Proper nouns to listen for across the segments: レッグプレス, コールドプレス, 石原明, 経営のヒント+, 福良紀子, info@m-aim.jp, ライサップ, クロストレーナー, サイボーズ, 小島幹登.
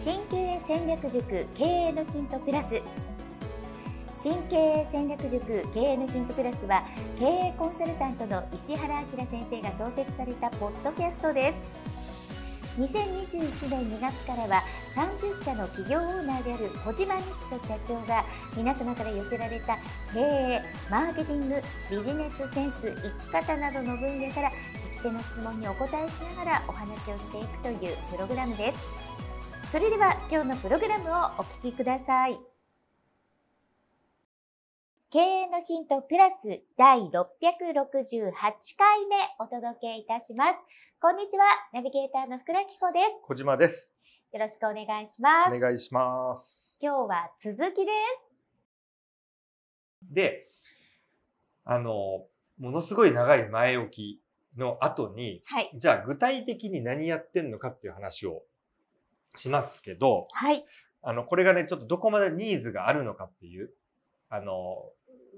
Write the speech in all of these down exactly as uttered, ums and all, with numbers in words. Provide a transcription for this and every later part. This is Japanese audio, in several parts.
新経営戦略塾経営のヒントプラス。新経営戦略塾経営のヒントプラスは、経営コンサルタントの石原明先生が創設されたポッドキャストです。にせんにじゅういちねんにがつからはさんじゅっしゃの企業オーナーである小島美希と社長が、皆様から寄せられた経営、マーケティング、ビジネスセンス、生き方などの分野から聞き手の質問にお答えしながらお話をしていくというプログラムです。それでは今日のプログラムをお聞きください。経営のヒントプラスだいろっぴゃくろくじゅうはちかいめお届けいたします。こんにちは、ナビゲーターの福良紀子です。小島です。よろしくお願いします。お願いします。今日は続きです。で、あのものすごい長い前置きの後に、はい、じゃあ具体的に何やってんのかっていう話をしますけど、はい、あのこれがね、ちょっとどこまでニーズがあるのかっていうあの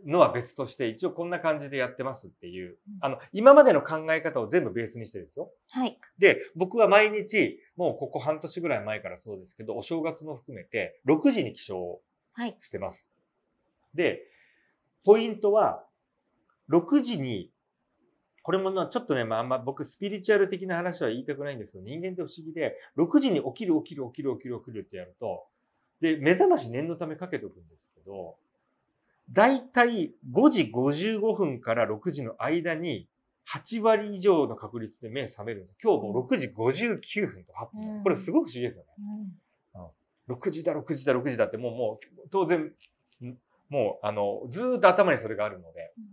のは別として、一応こんな感じでやってますっていう、うん、あの今までの考え方を全部ベースにしてですよ、はい、で僕は毎日もうここ半年ぐらい前からそうですけど、お正月も含めてろくじに起床してます、はい、でポイントはろくじに、これもちょっとね、まあ、あんま僕スピリチュアル的な話は言いたくないんですけど、人間って不思議で、ろくじに起きる起きる起きる起きる起きるってやると、で、目覚まし念のためかけておくんですけど、だいたいごじごじゅうごふんからろくじの間にはちわり以上の確率で目覚めるんです。今日もろくじごじゅうきゅうふんとはっぷんです。これすごく不思議ですよね。うん、ろくじだろくじだろくじだって、もうもう当然、もうあの、ずーっと頭にそれがあるので、うん、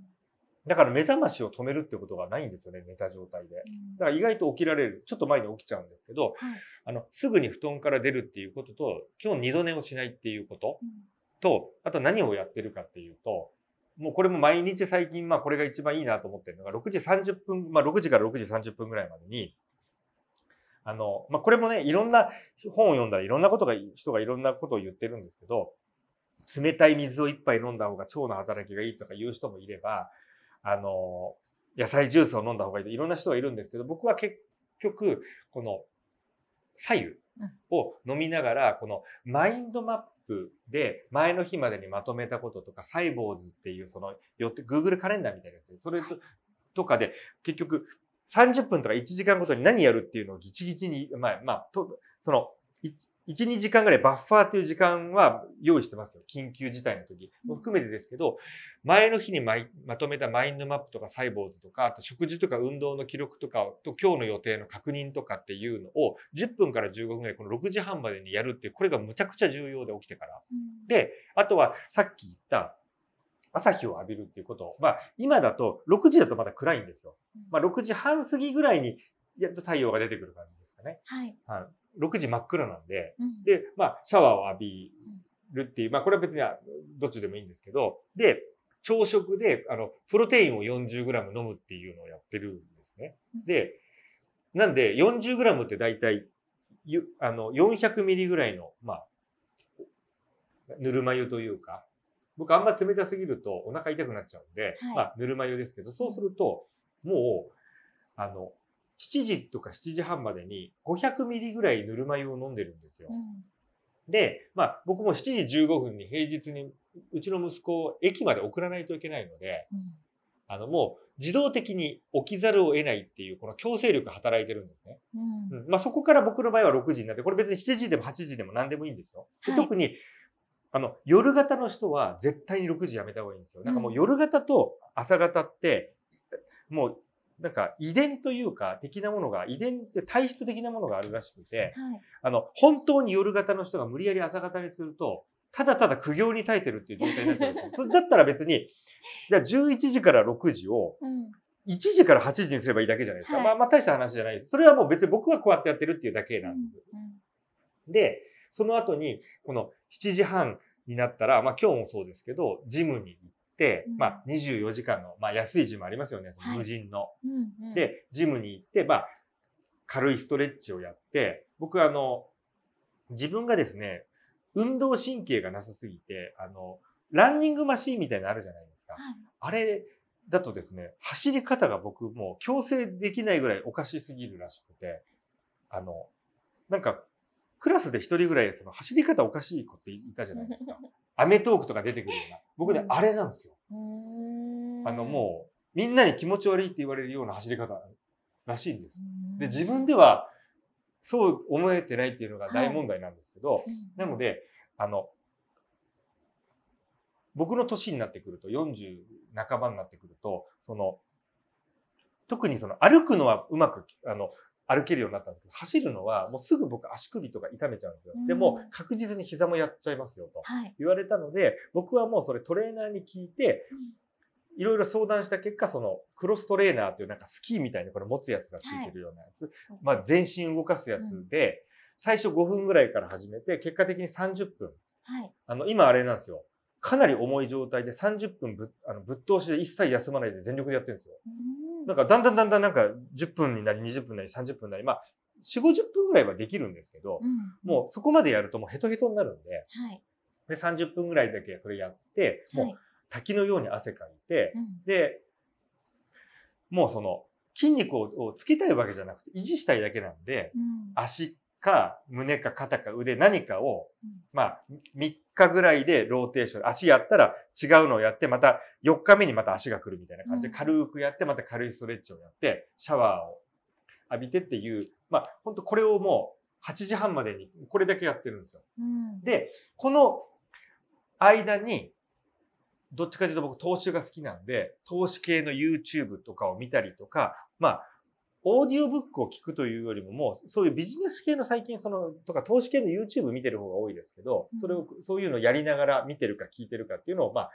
だから目覚ましを止めるってことがないんですよね、寝た状態で。だから意外と起きられる。ちょっと前に起きちゃうんですけど、はい、あの、すぐに布団から出るっていうことと、今日二度寝をしないっていうことと、あと何をやってるかっていうと、もうこれも毎日最近、まあこれが一番いいなと思ってるのが、ろくじさんじゅっぷん、まあろくじからろくじさんじゅっぷんぐらいまでに、あの、まあこれもね、いろんな本を読んだらいろんなことが、人がいろんなことを言ってるんですけど、冷たい水を一杯飲んだ方が腸の働きがいいとか言う人もいれば、あの野菜ジュースを飲んだ方がいいと、いろんな人がいるんですけど、僕は結局この白湯を飲みながら、このマインドマップで前の日までにまとめたこととか、サイボーズっていうそのよって Google カレンダーみたいなやつで、それ と, とかで結局さんじゅっぷんとかいちじかんごとに何やるっていうのをギチギチに、まあまあとそのいちにじかんぐらいバッファーっていう時間は用意してますよ。緊急事態の時も含めてですけど、前の日に ま, まとめたマインドマップとかサイボーズとか、あと食事とか運動の記録とかと今日の予定の確認とかっていうのをじゅっぷんからじゅうごふんぐらい、このろくじはんまでにやるっていう、これがむちゃくちゃ重要で、起きてから。うん、で、あとはさっき言った朝日を浴びるっていうことを、まあ今だとろくじだとまだ暗いんですよ。まあろくじはん過ぎぐらいにやっと太陽が出てくる感じですかね。はい。はい、ろくじ真っ暗なんで、うん、で、まあ、シャワーを浴びるっていう、まあ、これは別にどっちでもいいんですけど、で、朝食で、あの、プロテインを よんじゅうグラム 飲むっていうのをやってるんですね。で、なんで、よんじゅうグラム って大体、あの、よんひゃくミリぐらいの、まあ、ぬるま湯というか、僕あんま冷たすぎるとお腹痛くなっちゃうんで、はい、まあ、ぬるま湯ですけど、そうすると、もう、あの、しちじとかしちじはんまでにごひゃくミリぐらいぬるま湯を飲んでるんですよ。うん、で、まあ僕もしちじじゅうごふんに平日にうちの息子を駅まで送らないといけないので、うん、あのもう自動的に起きざるを得ないっていうこの強制力働いてるんですね。うんうん、まあそこから僕の場合はろくじになって、これ別にしちじでもはちじでも何でもいいんですよ。で、はい、特にあの夜型の人は絶対にろくじやめた方がいいんですよ。なんかもう夜型と朝型ってもうなんか遺伝というか的なものが、遺伝って体質的なものがあるらしくて、はい、あの、本当に夜型の人が無理やり朝型にすると、ただただ苦行に耐えてるっていう状態になっちゃうんですよ。それだったら別に、じゃあじゅういちじからろくじを、いちじからはちじにすればいいだけじゃないですか。うん、まあまあ大した話じゃないです。それはもう別に僕はこうやってやってるっていうだけなんです。うん、で、その後に、このしちじはんになったら、まあ今日もそうですけど、ジムに行って、で、まあ、にじゅうよじかんの、まあ、安いジムありますよね、無人の。はい、うんうん、で、ジムに行って、まあ、軽いストレッチをやって、僕、あの、自分がですね、運動神経がなさすぎて、あの、ランニングマシーンみたいなのあるじゃないですか。はい、あれだとですね、走り方が僕、もう、強制できないぐらいおかしすぎるらしくて、あの、なんか、クラスで一人ぐらいその走り方おかしい子っていたじゃないですか。アメトーークとか出てくるような。僕ね、あれなんですよ。あの、もう、みんなに気持ち悪いって言われるような走り方らしいんです。で、自分ではそう思えてないっていうのが大問題なんですけど、はい、なので、あの、僕の年になってくると、よんじゅう半ばになってくると、その、特にその歩くのはうまく、あの、歩けるようになったんですけど、走るのはもうすぐ僕足首とか痛めちゃうんですよ。でも確実に膝もやっちゃいますよと言われたので、はい、僕はもうそれトレーナーに聞いて、いろいろ相談した結果、そのクロストレーナーというなんかスキーみたいなこれ持つやつがついてるようなやつ、はい、まあ全身動かすやつで、最初ごふんぐらいから始めて、結果的にさんじゅっぷん。はい、あの、今あれなんですよ。かなり重い状態でさんじゅっぷんぶ っ, あのぶっ通しで一切休まないで全力でやってるんですよ。なんかだんだんだんだんなんかじゅっぷんになりにじゅっぷんなりさんじゅっぷんなり、まあよんじゅうごじゅっぷんぐらいはできるんですけど、うん、もうそこまでやるともうヘトヘトになるんで、はい、でさんじゅっぷんぐらいだけそれやって、はい、もう滝のように汗かいて、うん、で、もうその筋肉をつけたいわけじゃなくて維持したいだけなんで、うん、足か胸か肩か腕何かを、うん、まあみっかぐらいでローテーション、足やったら違うのをやって、またよっかめにまた足が来るみたいな感じで軽くやって、また軽いストレッチをやってシャワーを浴びてっていう、まあ本当これをもうはちじはんまでにこれだけやってるんですよ、うん、でこの間にどっちかというと僕投資が好きなんで、投資系の YouTube とかを見たりとか、まあオーディオブックを聞くというよりも、もうそういうビジネス系の最近そのとか投資系の YouTube 見てる方が多いですけど、それをそういうのをやりながら見てるか聞いてるかっていうのをまあ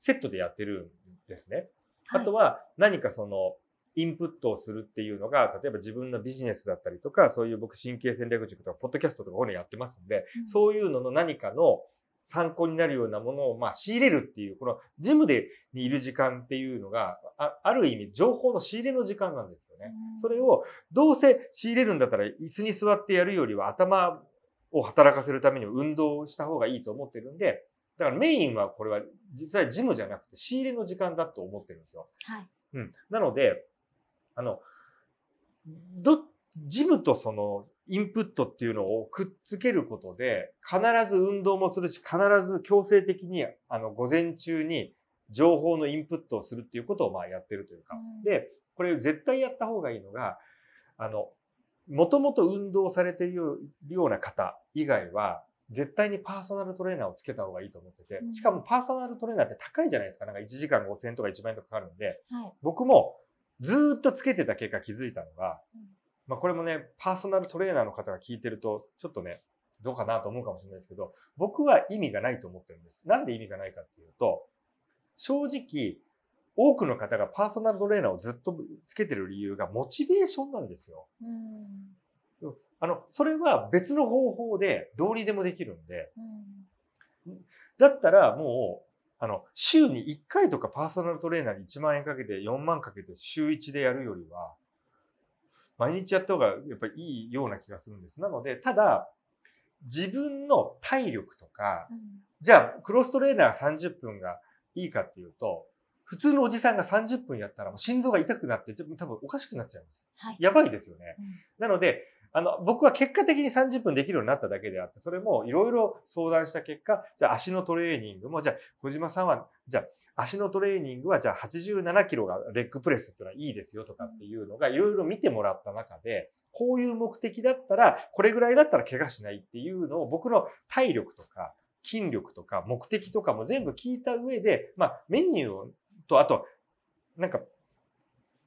セットでやってるんですね。あとは何かそのインプットをするっていうのが、例えば自分のビジネスだったりとか、そういう僕神経戦略塾とかポッドキャストとかこういうのやってますんで、そういうのの何かの参考になるようなものをまあ仕入れるっていう、このジムでにいる時間っていうのが あ, ある意味情報の仕入れの時間なんですよね。それをどうせ仕入れるんだったら椅子に座ってやるよりは頭を働かせるために運動をした方がいいと思ってるんで、だからメインはこれは実際ジムじゃなくて仕入れの時間だと思ってるんですよ。はい、うん、なのであのどジムとそのインプットっていうのをくっつけることで、必ず運動もするし、必ず強制的にあの午前中に情報のインプットをするっていうことをまあやってるというか、うん、でこれ絶対やった方がいいのが、あのもともと運動されているような方以外は絶対にパーソナルトレーナーをつけた方がいいと思ってて、うん、しかもパーソナルトレーナーって高いじゃないですか。なんかいちじかんごせんえんとかいちまんえんとかかかるんで、はい、僕もずっとつけてた結果気づいたのが、うん、まあこれもね、パーソナルトレーナーの方が聞いてると、ちょっとね、どうかなと思うかもしれないですけど、僕は意味がないと思ってるんです。なんで意味がないかっていうと、正直、多くの方がパーソナルトレーナーをずっとつけてる理由がモチベーションなんですよ。うん、あの、それは別の方法でどうにでもできるんで、うん、だったらもう、あの、週にいっかいとかパーソナルトレーナーにいちまんえんかけてよんまんかけて週いちでやるよりは、毎日やった方がやっぱりいいような気がするんです。なので、ただ、自分の体力とか、うん、じゃあ、クロストレーナーさんじゅっぷんがいいかっていうと、普通のおじさんがさんじゅっぷんやったらもう心臓が痛くなって、多分おかしくなっちゃいます。はい、やばいですよね。うん、なので、あの、僕は結果的にさんじゅっぷんできるようになっただけであって、それもいろいろ相談した結果、じゃあ足のトレーニングも、じゃあ小島さんは、じゃあ足のトレーニングは、じゃあはちじゅうななキロがレッグプレスっていうのはいいですよとかっていうのがいろいろ見てもらった中で、こういう目的だったら、これぐらいだったら怪我しないっていうのを僕の体力とか筋力とか目的とかも全部聞いた上で、まあメニューと、あと、なんか、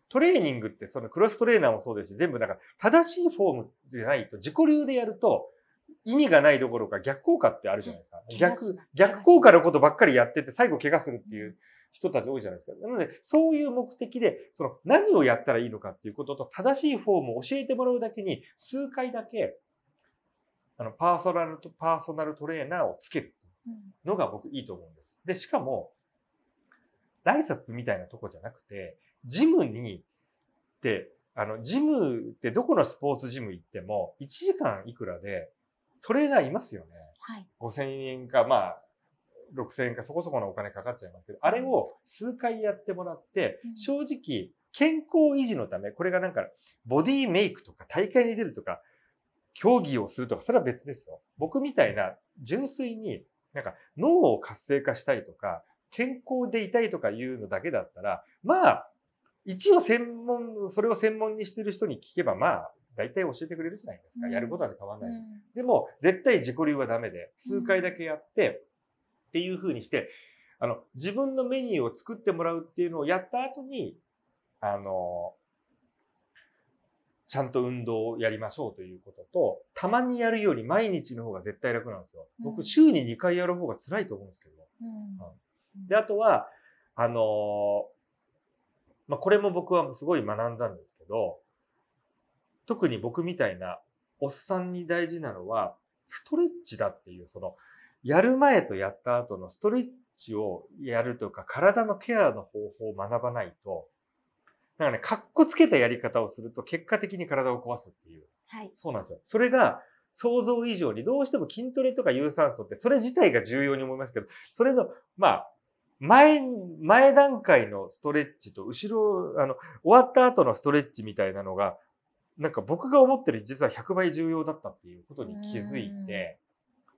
トレーニングってそのクロストレーナーもそうですし、全部なんか正しいフォームでないと、自己流でやると意味がないどころか逆効果ってあるじゃないですか。逆、逆効果のことばっかりやってて最後怪我するっていう人たち多いじゃないですか。なので、そういう目的で、その何をやったらいいのかっていうことと正しいフォームを教えてもらうだけに、数回だけ、あの、パーソナルとパーソナルトレーナーをつけるのが僕いいと思うんです。で、しかも、ライサップみたいなとこじゃなくて、ジムにって、あの、ジムってどこのスポーツジム行っても、いちじかんいくらでトレーナーいますよね。はい、ごせんえんか、まあ、ろくせんえんか、そこそこのお金かかっちゃいますけど、あれを数回やってもらって、うん、正直、健康維持のため、これがなんか、ボディメイクとか、大会に出るとか、競技をするとか、それは別ですよ。僕みたいな純粋になんか脳を活性化したいとか、健康でいたいとかいうのだけだったら、まあ、一応専門、それを専門にしてる人に聞けば、まあ、大体教えてくれるじゃないですか。やることは変わらない。うん、でも、絶対自己流はダメで、数回だけやって、うん、っていう風にして、あの、自分のメニューを作ってもらうっていうのをやった後に、あの、ちゃんと運動をやりましょうということと、たまにやるより毎日の方が絶対楽なんですよ。僕、週ににかいやる方が辛いと思うんですけど。うんうん、で、あとは、あの、まあ、これも僕はすごい学んだんですけど、特に僕みたいなおっさんに大事なのは、ストレッチだっていう、その、やる前とやった後のストレッチをやるとか、体のケアの方法を学ばないと、だからね、かっこつけたやり方をすると、結果的に体を壊すっていう。はい。そうなんですよ。それが、想像以上に、どうしても筋トレとか有酸素って、それ自体が重要に思いますけど、それの、まあ、前、前段階のストレッチと、後ろ、あの、終わった後のストレッチみたいなのが、なんか僕が思ってる実はひゃくばい重要だったっていうことに気づいて、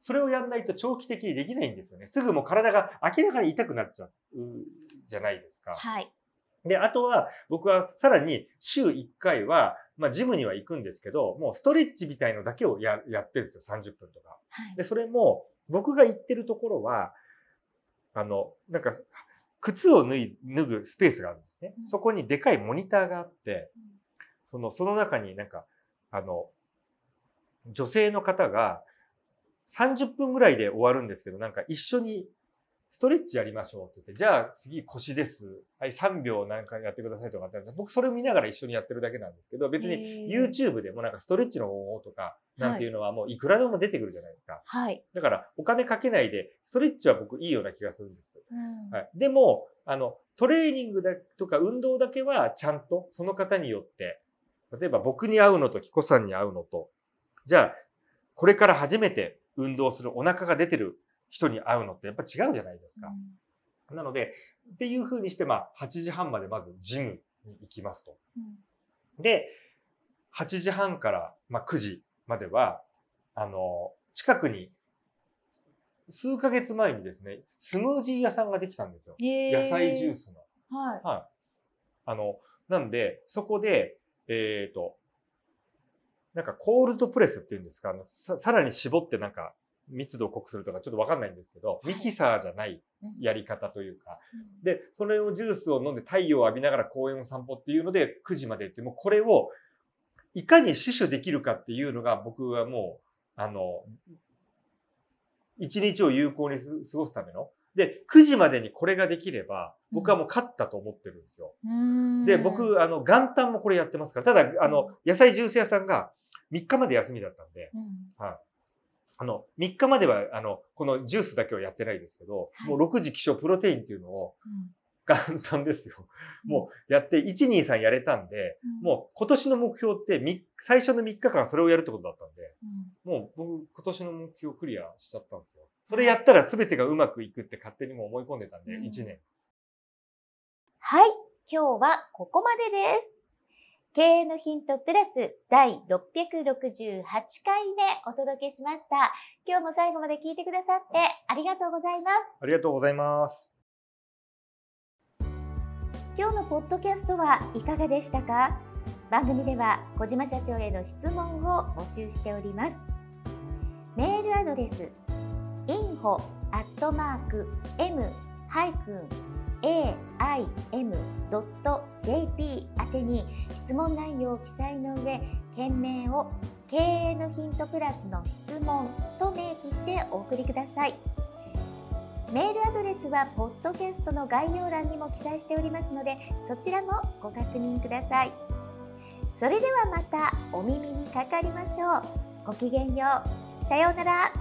それをやんないと長期的にできないんですよね。すぐもう体が明らかに痛くなっちゃうじゃないですか。はい。で、あとは僕はさらに週いっかいは、まあジムには行くんですけど、もうストレッチみたいのだけを や, やってるんですよ。さんじゅっぷんとか。はい、で、それも僕が行ってるところは、あの、なんか靴を脱い、脱ぐスペースがあるんですね。うん、そこにでかいモニターがあって、うんその、その中になんか、あの、女性の方がさんじゅっぷんぐらいで終わるんですけど、なんか一緒にストレッチやりましょうって言って、じゃあ次腰です。はい、さんびょうなんかやってくださいとかって、僕それを見ながら一緒にやってるだけなんですけど、別に YouTube でもなんかストレッチの方法とかなんていうのはもういくらでも出てくるじゃないですか。はい。だからお金かけないで、ストレッチは僕いいような気がするんです。うん、はい。でも、あの、トレーニングだとか運動だけはちゃんとその方によって、例えば僕に合うのとキコさんに合うのと、じゃあこれから初めて運動するお腹が出てる人に合うのってやっぱ違うじゃないですか。うん、なので、っていう風にして、まあはちじはんまでまずジムに行きますと。うん、で、はちじはんからまあくじまでは、あの、近くに数ヶ月前にですね、スムージー屋さんができたんですよ。野菜ジュースの。はい。はい。あの、なんで、そこで、えっと、なんかコールドプレスっていうんですか、あの さ, さらに絞ってなんか密度を濃くするとかちょっとわかんないんですけど、ミキサーじゃないやり方というか、で、それをジュースを飲んで太陽を浴びながら公園を散歩っていうのでくじまで行って、もうこれをいかに死守できるかっていうのが僕はもう、あの、一日を有効に過ごすための、で、くじまでにこれができれば、僕はもう勝ったと思ってるんですよ。うん、で、僕、あの、元旦もこれやってますから、ただ、あの、野菜ジュース屋さんがみっかまで休みだったんで、うん、はい。あの、みっかまでは、あの、このジュースだけはやってないですけど、はい、もうろくじ起床プロテインっていうのを、元旦ですよ。うん、もうやって、いち、に、さんやれたんで、うん、もう今年の目標って、最初のみっかかんそれをやるってことだったんで、うん、もう僕、今年の目標をクリアしちゃったんですよ。それやったら全てがうまくいくって勝手にも思い込んでたんで、うん、いちねん。はい。今日はここまでです。経営のヒントプラスだいろっぴゃくろくじゅうはちかいめお届けしました。今日も最後まで聞いてくださってありがとうございます。ありがとうございます。今日のポッドキャストはいかがでしたか？番組では小島社長への質問を募集しております。メールアドレスインフォ アットマーク エム エーアイエム ドット ジェーピー 宛てに質問内容を記載の上、件名を経営のヒントプラスの質問と明記してお送りください。メールアドレスはポッドキャストの概要欄にも記載しておりますので、そちらもご確認ください。それではまたお耳にかかりましょう。ごきげんよう。さようなら。